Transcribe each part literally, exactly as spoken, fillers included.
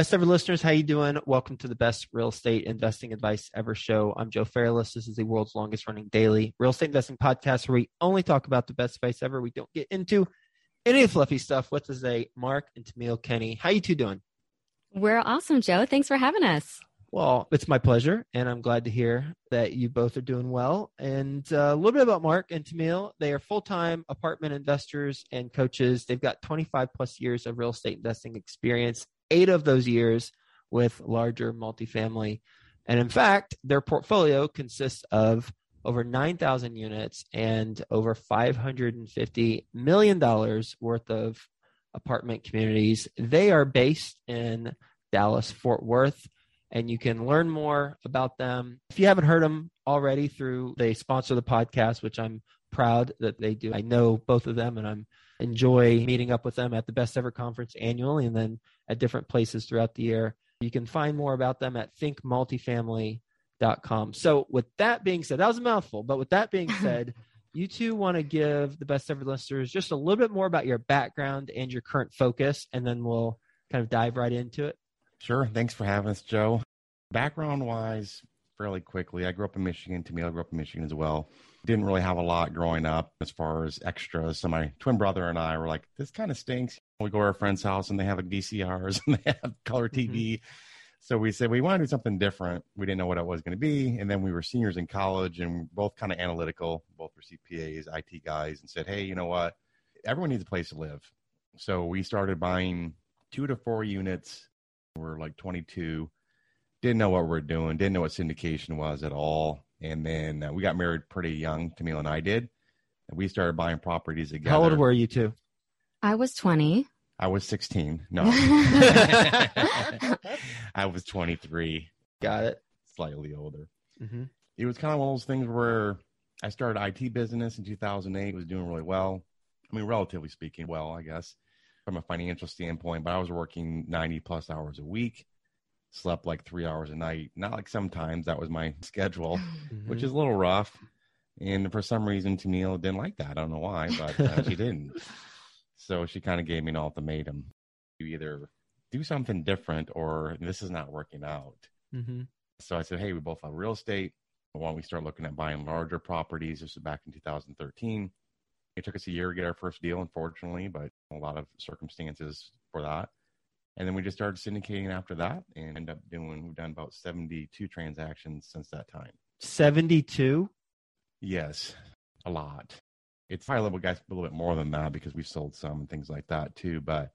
Best Ever listeners, how you doing? Welcome to the Best Real Estate Investing Advice Ever show. I'm Joe Fairless. This is the world's longest running daily real estate investing podcast where we only talk about the best advice ever. We don't get into any of the fluffy stuff. With us today, Mark and Tamiel Kenny. How you two doing? We're awesome, Joe. Thanks for having us. Well, it's my pleasure, and I'm glad to hear that you both are doing well. And uh, a little bit about Mark and Tamiel. They are full-time apartment investors and coaches. They've got twenty-five plus years of real estate investing experience, eight of those years with larger multifamily. And in fact, their portfolio consists of over nine thousand units and over five hundred fifty million dollars worth of apartment communities. They are based in Dallas, Fort Worth. And you can learn more about them. If you haven't heard them already through, they sponsor the podcast, which I'm proud that they do. I know both of them, and I'm enjoy meeting up with them at the Best Ever Conference annually and then at different places throughout the year. You can find more about them at think multifamily dot com. So with that being said, that was a mouthful, but with that being said, you two want to give the Best Ever listeners just a little bit more about your background and your current focus, and then we'll kind of dive right into it. Sure. Thanks for having us, Joe. Background-wise, fairly quickly, I grew up in Michigan. Tamiel grew up in Michigan as well. Didn't really have a lot growing up as far as extras. So my twin brother and I were like, this kind of stinks. We go to our friend's house and they have like V C Rs and they have color T V. Mm-hmm. So we said, we want to do something different. We didn't know what it was going to be. And then we were seniors in college and we both kind of analytical, both were C P As, I T guys, and said, hey, you know what? Everyone needs a place to live. So we started buying two to four units. We're like twenty-two, didn't know what we were doing, didn't know what syndication was at all. And then uh, we got married pretty young, Tamiel and I did. And we started buying properties together. How old were you two? I was twenty. I was sixteen. No. I was twenty-three. Got it. Slightly older. Mm-hmm. It was kind of one of those things where I started I T business in two thousand eight. It was doing really well. I mean, relatively speaking, well, I guess, from a financial standpoint, but I was working ninety plus hours a week, slept like three hours a night. Not like sometimes that was my schedule, mm-hmm. which is a little rough. And for some reason, Tamiel didn't like that. I don't know why, but uh, she didn't. So she kind of gave me an ultimatum. You either do something different or this is not working out. Mm-hmm. So I said, hey, we both love real estate. Why don't we start looking at buying larger properties? This was back in two thousand thirteen. It took us a year to get our first deal, unfortunately, but a lot of circumstances for that. And then we just started syndicating after that and end up doing, we've done about seventy-two transactions since that time. seventy-two? Yes, a lot. It's high level guys, a little bit more than that because we've sold some and things like that too, but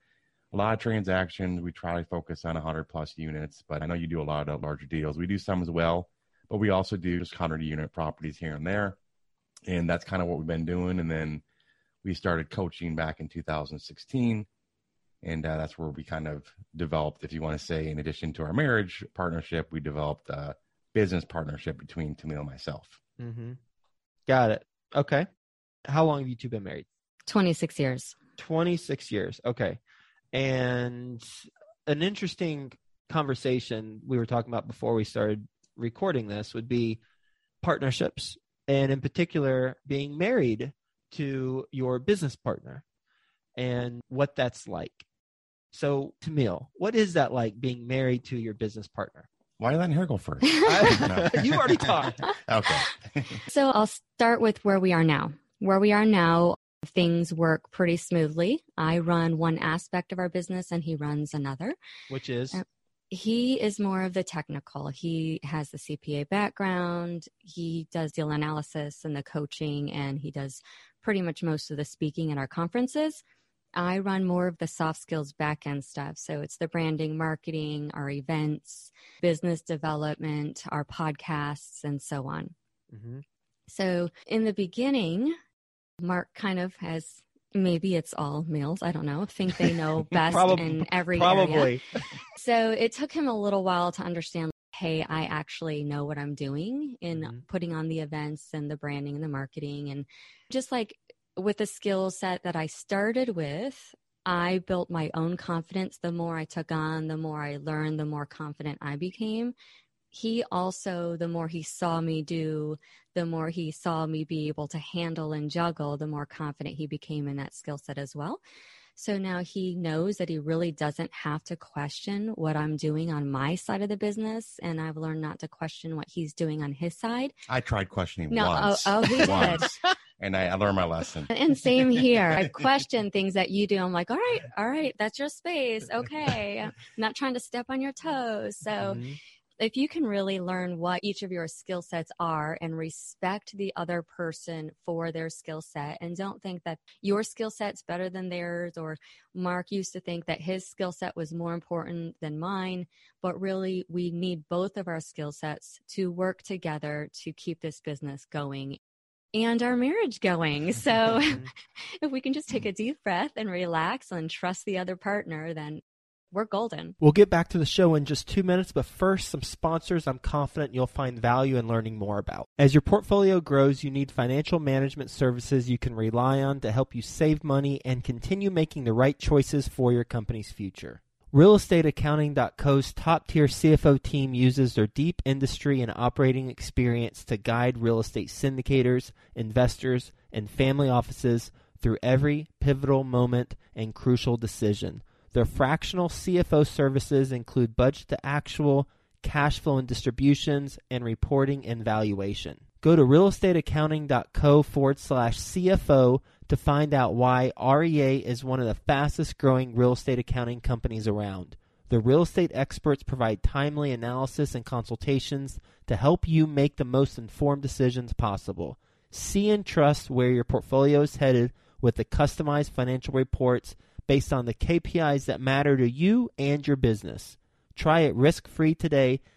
a lot of transactions. We try to focus on one hundred plus units, but I know you do a lot of larger deals. We do some as well, but we also do just one hundred unit properties here and there. And that's kind of what we've been doing. And then we started coaching back in two thousand sixteen. And uh, that's where we kind of developed, if you want to say, in addition to our marriage partnership, we developed a business partnership between Tamiel and myself. Mm-hmm. Got it. Okay. How long have you two been married? twenty-six years. twenty-six years. Okay. And an interesting conversation we were talking about before we started recording this would be partnerships. And in particular, being married to your business partner and what that's like. So, Tamiel, what is that like, being married to your business partner? Why are you letting her go first? I, you already talked. Okay. So I'll start with where we are now. Where we are now, things work pretty smoothly. I run one aspect of our business and he runs another. Which is? Uh, He is more of the technical. He has the C P A background. He does deal analysis and the coaching, and he does pretty much most of the speaking at our conferences. I run more of the soft skills back-end stuff. So it's the branding, marketing, our events, business development, our podcasts, and so on. Mm-hmm. So in the beginning, Mark kind of has... Maybe it's all males. I don't know. I think they know best probably, in every probably. Area. So it took him a little while to understand, hey, I actually know what I'm doing in mm-hmm. putting on the events and the branding and the marketing. And just like with the skill set that I started with, I built my own confidence. The more I took on, the more I learned, the more confident I became. He also, the more he saw me do, the more he saw me be able to handle and juggle, the more confident he became in that skill set as well. So now he knows that he really doesn't have to question what I'm doing on my side of the business. And I've learned not to question what he's doing on his side. I tried questioning no, once. Oh, oh, he once. did. And I, I learned my lesson. And same here. I question things that you do. I'm like, all right, all right, that's your space. Okay. I'm not trying to step on your toes. So mm-hmm. if you can really learn what each of your skill sets are and respect the other person for their skill set, and don't think that your skill set's better than theirs, or Mark used to think that his skill set was more important than mine, but really we need both of our skill sets to work together to keep this business going and our marriage going. So if we can just take a deep breath and relax and trust the other partner, then we're golden. We'll get back to the show in just two minutes, but first, some sponsors I'm confident you'll find value in learning more about. As your portfolio grows, you need financial management services you can rely on to help you save money and continue making the right choices for your company's future. real estate accounting dot co's top-tier C F O team uses their deep industry and operating experience to guide real estate syndicators, investors, and family offices through every pivotal moment and crucial decision. Their fractional C F O services include budget to actual, cash flow and distributions, and reporting and valuation. Go to real estate accounting dot co forward slash C F O to find out why R E A is one of the fastest growing real estate accounting companies around. The real estate experts provide timely analysis and consultations to help you make the most informed decisions possible. See and trust where your portfolio is headed with the customized financial reports based on the K P Is that matter to you and your business. Try it risk-free today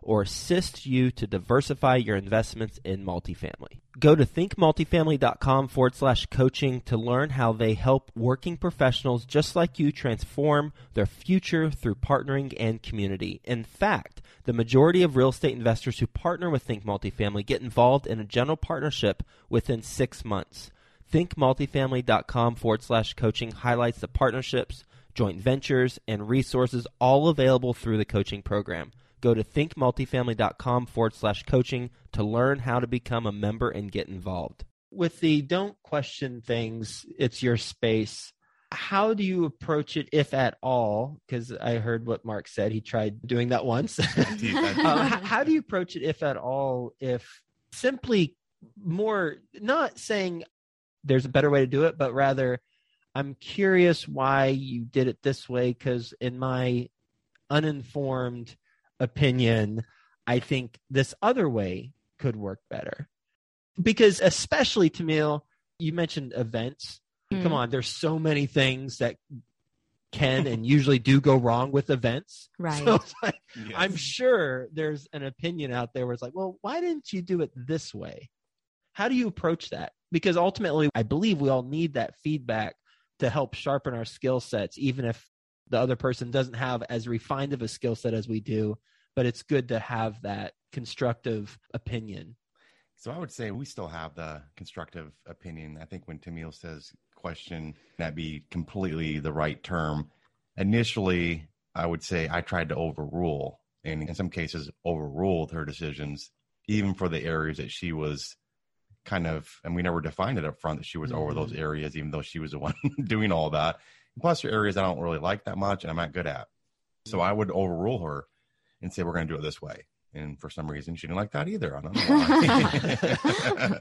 or assist you to diversify your investments in multifamily. Go to think multifamily dot com forward slash coaching to learn how they help working professionals just like you transform their future through partnering and community. In fact, the majority of real estate investors who partner with Think Multifamily get involved in a general partnership within six months. think multifamily dot com forward slash coaching highlights the partnerships, joint ventures, and resources all available through the coaching program. Go to think multifamily dot com forward slash coaching to learn how to become a member and get involved. With the don't question things, it's your space. How do you approach it, if at all? Because I heard what Mark said. He tried doing that once. uh, how do you approach it, if at all, if simply more not saying there's a better way to do it, but rather I'm curious why you did it this way, because in my uninformed opinion, I think this other way could work better. Because especially, Tamiel, you mentioned events. Mm. Come on, there's so many things that can and usually do go wrong with events. Right. So it's like, yes. I'm sure there's an opinion out there where it's like, well, why didn't you do it this way? How do you approach that? Because ultimately, I believe we all need that feedback to help sharpen our skill sets, even if the other person doesn't have as refined of a skill set as we do, but it's good to have that constructive opinion. So I would say we still have the constructive opinion. I think when Tamiel says question, that'd be completely the right term. Initially, I would say I tried to overrule, and in some cases overruled her decisions, even for the areas that she was kind of, and we never defined it up front that she was mm-hmm. over those areas, even though she was the one doing all that. Plus, there are areas I don't really like that much and I'm not good at. So I would overrule her and say, we're going to do it this way. And for some reason, she didn't like that either. I don't know why.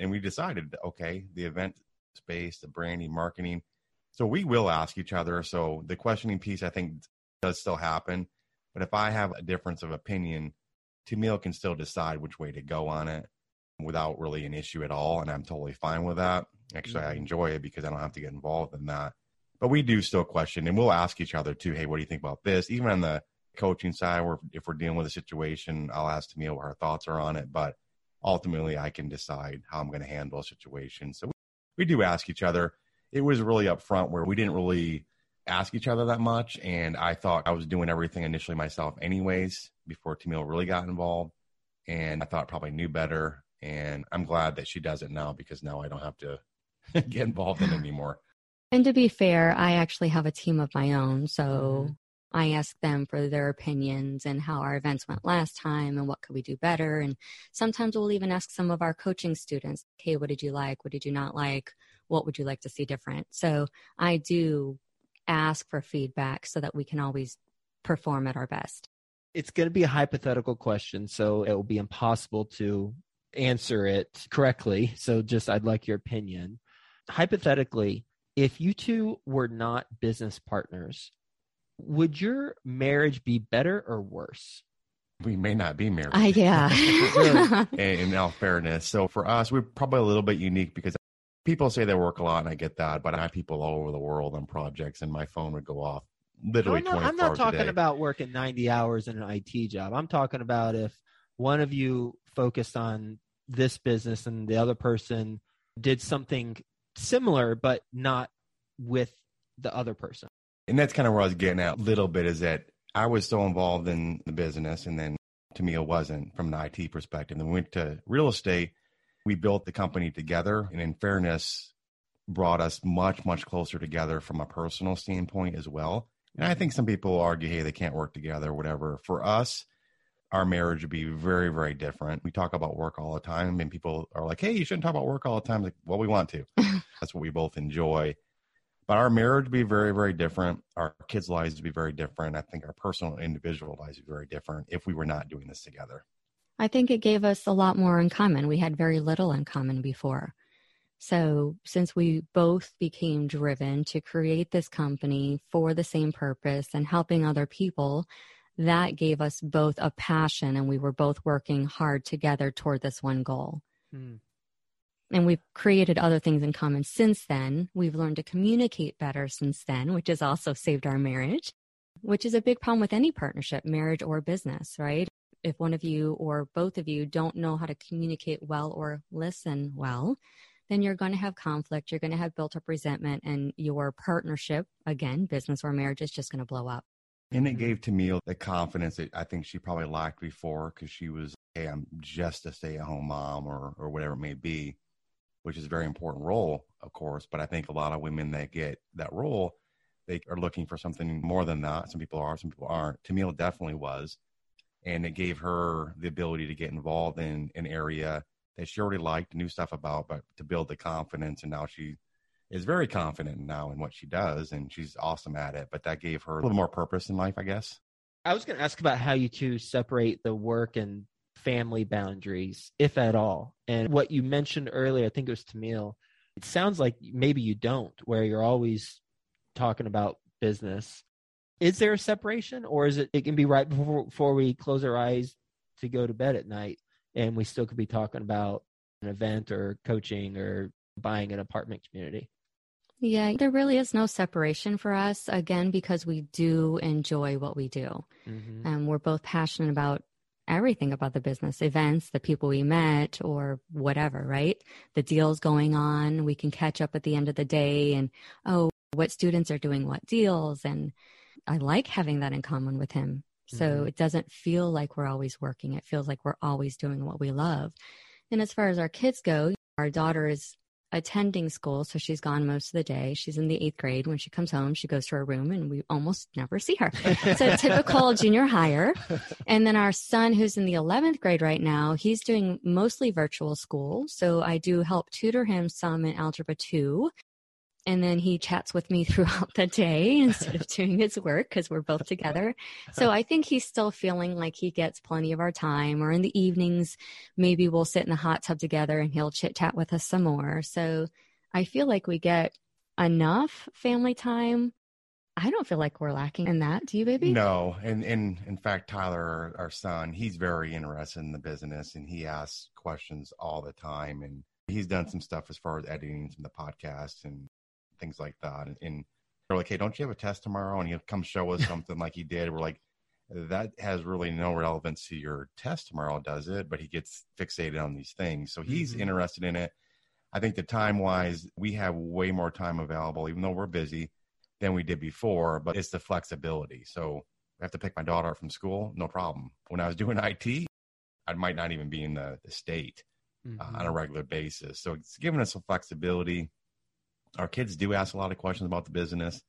And we decided, okay, the event space, the branding, marketing. So we will ask each other. So the questioning piece, I think, does still happen. But if I have a difference of opinion, Tamiel can still decide which way to go on it without really an issue at all. And I'm totally fine with that. Actually, I enjoy it because I don't have to get involved in that. But we do still question, and we'll ask each other too, hey, what do you think about this? Even on the coaching side, where if we're dealing with a situation, I'll ask Tamiel what her thoughts are on it. But ultimately, I can decide how I'm going to handle a situation. So we, we do ask each other. It was really up front where we didn't really ask each other that much. And I thought I was doing everything initially myself anyways, before Tamiel really got involved. And I thought probably knew better. And I'm glad that she does it now, because now I don't have to get involved in it anymore. And to be fair, I actually have a team of my own. So I asked them for their opinions and how our events went last time and what could we do better. And sometimes we'll even ask some of our coaching students, hey, what did you like? What did you not like? What would you like to see different? So I do ask for feedback so that we can always perform at our best. It's going to be a hypothetical question, so it will be impossible to answer it correctly. So just, I'd like your opinion. Hypothetically, if you two were not business partners, would your marriage be better or worse? We may not be married. Uh, yeah. In all fairness. So for us, we're probably a little bit unique because people say they work a lot, and I get that, but I have people all over the world on projects, and my phone would go off literally twenty-four hours a day. I'm not talking about working ninety hours in an I T job. I'm talking about if one of you focused on this business and the other person did something similar, but not with the other person. And that's kind of where I was getting at a little bit, is that I was so involved in the business, and then Tamiel wasn't from an I T perspective. Then we went to real estate. We built the company together, and in fairness, brought us much, much closer together from a personal standpoint as well. And I think some people argue, hey, they can't work together, whatever. For us, our marriage would be very, very different. We talk about work all the time, and people are like, hey, you shouldn't talk about work all the time. Like, well, we want to. That's what we both enjoy. But our marriage would be very, very different. Our kids' lives would be very different. I think our personal individual lives would be very different if we were not doing this together. I think it gave us a lot more in common. We had very little in common before. So since we both became driven to create this company for the same purpose and helping other people, that gave us both a passion, and we were both working hard together toward this one goal. Hmm. And we've created other things in common since then. We've learned to communicate better since then, which has also saved our marriage, which is a big problem with any partnership, marriage or business, right? If one of you or both of you don't know how to communicate well or listen well, then you're going to have conflict. You're going to have built up resentment, and your partnership, again, business or marriage, is just going to blow up. And it gave Tamiel the confidence that I think she probably lacked before, because she was, hey, I'm just a stay-at-home mom or or whatever it may be, which is a very important role, of course. But I think a lot of women that get that role, they are looking for something more than that. Some people are, some people aren't. Tamiel definitely was. And it gave her the ability to get involved in an area that she already liked, knew stuff about, but to build the confidence. And now she is very confident now in what she does, and she's awesome at it. But that gave her a little more purpose in life, I guess. I was going to ask about how you two separate the work and family boundaries, if at all. And what you mentioned earlier, I think it was Tamiel, it sounds like maybe you don't, where you're always talking about business. Is there a separation, or is it, it can be right before, before we close our eyes to go to bed at night, and we still could be talking about an event or coaching or buying an apartment community? Yeah, there really is no separation for us, again, because we do enjoy what we do. Mm-hmm. And we're both passionate about everything about the business, events, the people we met, or whatever, right? The deals going on, we can catch up at the end of the day and, oh, what students are doing what deals, and I like having that in common with him. So mm-hmm. It doesn't feel like we're always working. It feels like we're always doing what we love. And as far as our kids go, our daughter is attending school, so she's gone most of the day. She's in the eighth grade. When she comes home, she goes to her room, and we almost never see her. So typical junior hire. And then our son, who's in the eleventh grade right now, he's doing mostly virtual school. So I do help tutor him some in Algebra two. And then he chats with me throughout the day instead of doing his work, because we're both together. So I think he's still feeling like he gets plenty of our time. Or in the evenings, maybe we'll sit in the hot tub together and he'll chit chat with us some more. So I feel like we get enough family time. I don't feel like we're lacking in that. Do you, baby? No. And, and in fact, Tyler, our son, he's very interested in the business, and he asks questions all the time. And he's done some stuff as far as editing some of the podcasts and things like that. And, and they're like, hey, don't you have a test tomorrow? And he'll come show us something like he did. We're like, that has really no relevance to your test tomorrow, does it? But he gets fixated on these things. So he's mm-hmm. interested in it. I think the time wise, we have way more time available, even though we're busy. than we did before, but it's the flexibility. So I have to pick my daughter up from school, no problem. When I was doing I T, I might not even be in the, the state mm-hmm. uh, on a regular basis. So it's given us some flexibility. Our kids do ask a lot of questions about the business.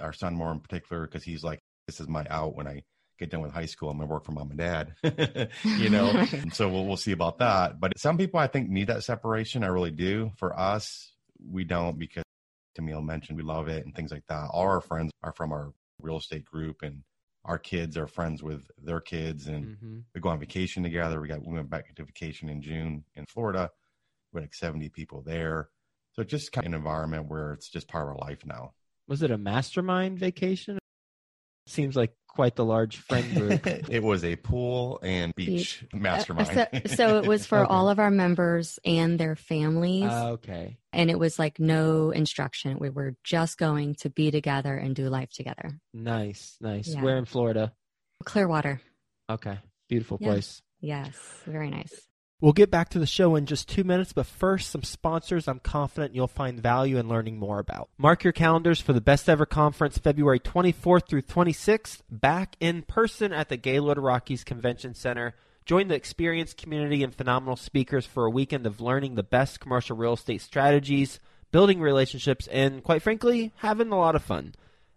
Our son more in particular, because he's like, this is my out when I get done with high school. I'm going to work for mom and dad, you know, and so we'll, we'll see about that. But some people I think need that separation. I really do. For us, we don't, because Tamiel mentioned, we love it and things like that. All our friends are from our real estate group, and our kids are friends with their kids, and mm-hmm. we go on vacation together. We got, we went back to vacation in June in Florida. We had like seventy people there. So it's just kind of an environment where it's just part of our life now. Was it a mastermind vacation? Seems like quite the large friend group. It was a pool and beach, beach. mastermind. Uh, so, so it was for okay. all of our members and their families. Uh, okay. And it was like no instruction. We were just going to be together and do life together. Nice, nice. Yeah. Where in Florida? Clearwater. Okay. Beautiful yeah. place. Yes. Very nice. We'll get back to the show in just two minutes, but first, some sponsors I'm confident you'll find value in learning more about. Mark your calendars for the Best Ever Conference, February twenty-fourth through twenty-sixth, back in person at the Gaylord Rockies Convention Center. Join the experienced community and phenomenal speakers for a weekend of learning the best commercial real estate strategies, building relationships, and quite frankly, having a lot of fun.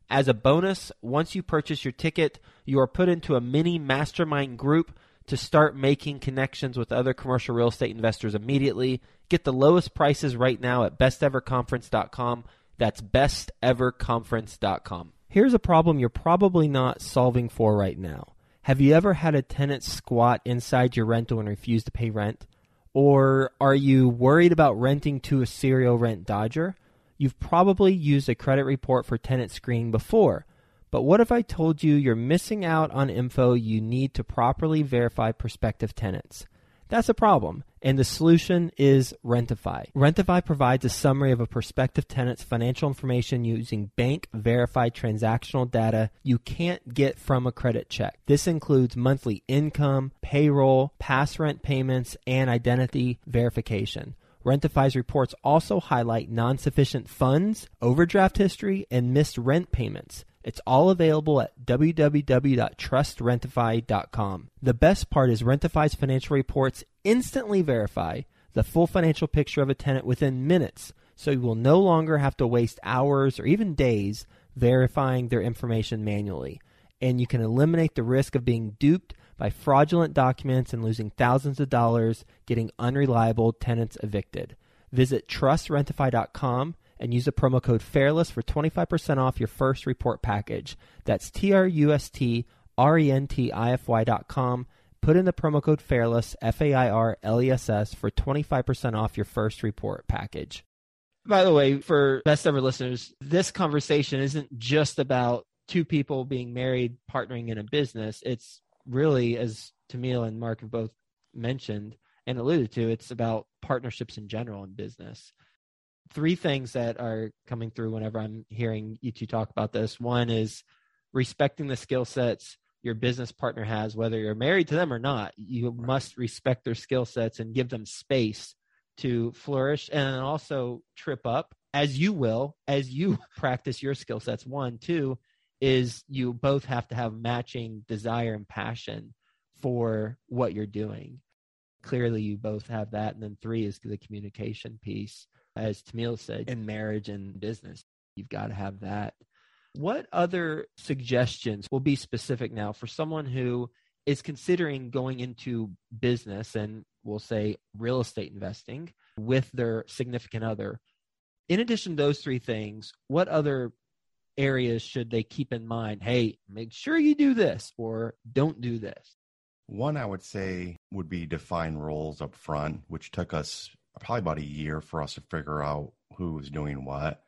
As a bonus, once you purchase your ticket, you are put into a mini mastermind group to start making connections with other commercial real estate investors immediately. Get the lowest prices right now at best ever conference dot com. That's best ever conference dot com. Here's a problem you're probably not solving for right now. Have you ever had a tenant squat inside your rental and refuse to pay rent? Or are you worried about renting to a serial rent dodger? You've probably used a credit report for tenant screening before. But what if I told you you're missing out on info you need to properly verify prospective tenants? That's a problem, and the solution is Rentify. Rentify provides a summary of a prospective tenant's financial information using bank-verified transactional data you can't get from a credit check. This includes monthly income, payroll, past rent payments, and identity verification. Rentify's reports also highlight non-sufficient funds, overdraft history, and missed rent payments. It's all available at w w w dot trust rentify dot com. The best part is Rentify's financial reports instantly verify the full financial picture of a tenant within minutes, so you will no longer have to waste hours or even days verifying their information manually. And you can eliminate the risk of being duped by fraudulent documents and losing thousands of dollars getting unreliable tenants evicted. Visit trust rentify dot com and use the promo code FAIRLESS for twenty-five percent off your first report package. That's T R U S T R E N T I F Y dot com. Put in the promo code FAIRLESS, F A I R L E S S, for twenty-five percent off your first report package. By the way, for Best Ever listeners, this conversation isn't just about two people being married, partnering in a business. It's really, as Tamiel and Mark have both mentioned and alluded to, it's about partnerships in general in business. Three things that are coming through whenever I'm hearing you two talk about this. One is respecting the skill sets your business partner has, whether you're married to them or not. You right. must respect their skill sets and give them space to flourish and also trip up, as you will, as you practice your skill sets. One, two is you both have to have matching desire and passion for what you're doing. Clearly, you both have that. And then three is the communication piece. As Tamiel said, in marriage and business, you've got to have that. What other suggestions will be specific now for someone who is considering going into business and we'll say real estate investing with their significant other? In addition to those three things, what other areas should they keep in mind? Hey, make sure you do this or don't do this. One, I would say, would be define roles up front, which took us probably about a year for us to figure out who was doing what.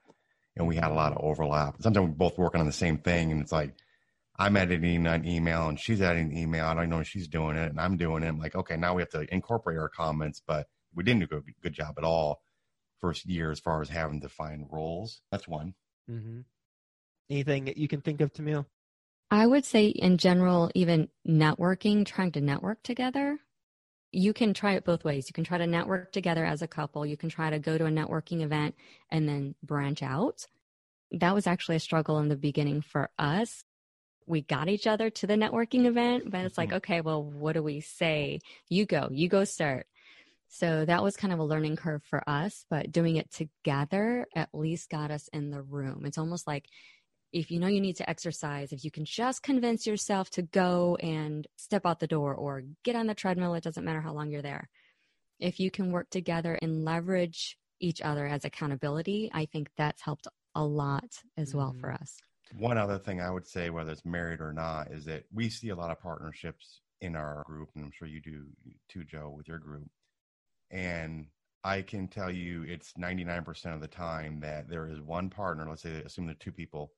And we had a lot of overlap. Sometimes we're both working on the same thing. And it's like, I'm editing an email and she's editing an email. I don't know if she's doing it and I'm doing it. I'm like, okay, now we have to incorporate our comments, but we didn't do a good, good job at all first year as far as having defined roles. That's one. Mm-hmm. Anything that you can think of, Tamiel? I would say in general, even networking, trying to network together. You can try it both ways. You can try to network together as a couple. You can try to go to a networking event and then branch out. that was actually a struggle in the beginning for us. We got each other to the networking event, but it's like, okay, well, what do we say? You go, you go start. So that was kind of a learning curve for us, but doing it together at least got us in the room. It's almost like if you know you need to exercise, if you can just convince yourself to go and step out the door or get on the treadmill, it doesn't matter how long you're there. If you can work together and leverage each other as accountability, I think that's helped a lot as well for us. One other thing I would say, whether it's married or not, is that we see a lot of partnerships in our group, and I'm sure you do too, Joe, with your group. And I can tell you it's ninety-nine percent of the time that there is one partner, let's say, assume there are two people,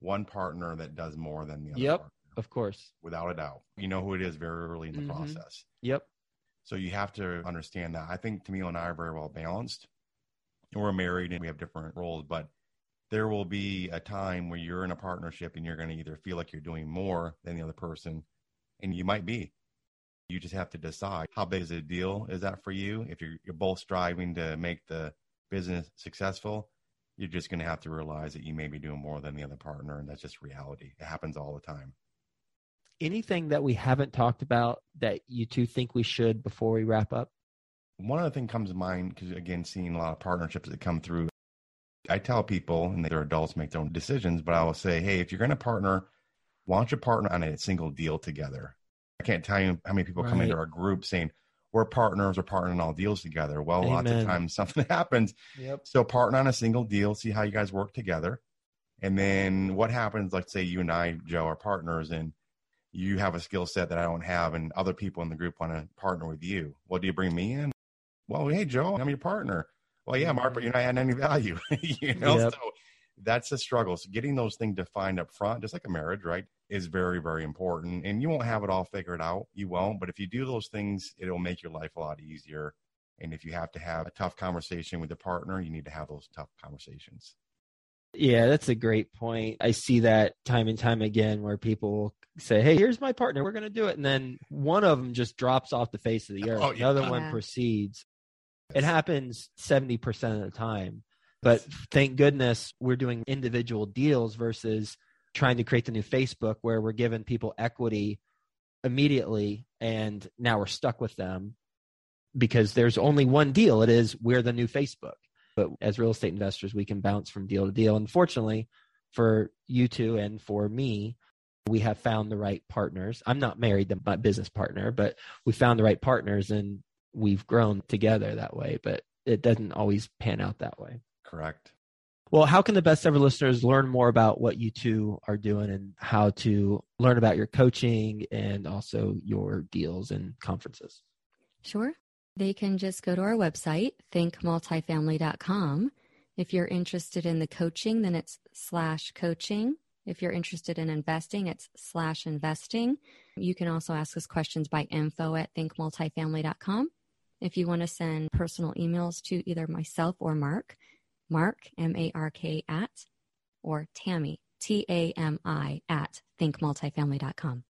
one partner that does more than the other. Yep, partner, of course. Without a doubt. You know who it is very early in the mm-hmm. process. Yep. So you have to understand that. I think Tamiel and I are very well balanced. We're married and we have different roles, but there will be a time where you're in a partnership and you're going to either feel like you're doing more than the other person, and you might be. You just have to decide how big is a deal is that for you. If you're, you're both striving to make the business successful, you're just going to have to realize that you may be doing more than the other partner, and that's just reality. It happens all the time. Anything that we haven't talked about that you two think we should before we wrap up? One other thing comes to mind, because again, seeing a lot of partnerships that come through, I tell people, and they're adults, make their own decisions, but I will say, hey, if you're going to partner, why don't you partner on a single deal together? I can't tell you how many people right. come into our group saying, we're partners, we're partnering all deals together. Well, Amen. Lots of times something happens. Yep. So partner on a single deal, see how you guys work together. And then what happens, let's say you and I, Joe, are partners, and you have a skill set that I don't have, and other people in the group want to partner with you. Well, do you bring me in? Well, hey, Joe, I'm your partner. Well, yeah, Mark, but you're not adding any value, you know, yep. So that's the struggle. So getting those things defined up front, just like a marriage, right, is very, very important. And you won't have it all figured out. You won't. But if you do those things, it'll make your life a lot easier. And if you have to have a tough conversation with a partner, you need to have those tough conversations. Yeah, that's a great point. I see that time and time again where people say, hey, here's my partner. We're going to do it. And then one of them just drops off the face of the earth. Oh, yeah. Another yeah. one proceeds. It happens seventy percent of the time, but thank goodness we're doing individual deals versus trying to create the new Facebook where we're giving people equity immediately. And now we're stuck with them because there's only one deal. It is we're the new Facebook, but as real estate investors, we can bounce from deal to deal. Unfortunately for you two and for me, we have found the right partners. I'm not married to my business partner, but we found the right partners, and we've grown together that way, but it doesn't always pan out that way. Correct. Well, how can the Best Ever listeners learn more about what you two are doing and how to learn about your coaching and also your deals and conferences? Sure. They can just go to our website, think multifamily dot com. If you're interested in the coaching, then it's slash coaching. If you're interested in investing, it's slash investing. You can also ask us questions by info at think multifamily dot com. If you want to send personal emails to either myself or Mark, Mark, M A R K at, or Tammy, T A M I at think multifamily dot com.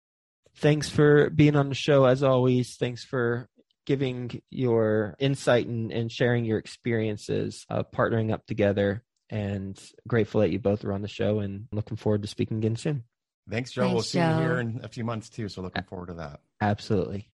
Thanks for being on the show as always. Thanks for giving your insight and, and sharing your experiences of partnering up together, and grateful that you both are on the show and looking forward to speaking again soon. Thanks, Joe. Thanks, we'll see Joe. You here in a few months too. So looking forward to that. Absolutely.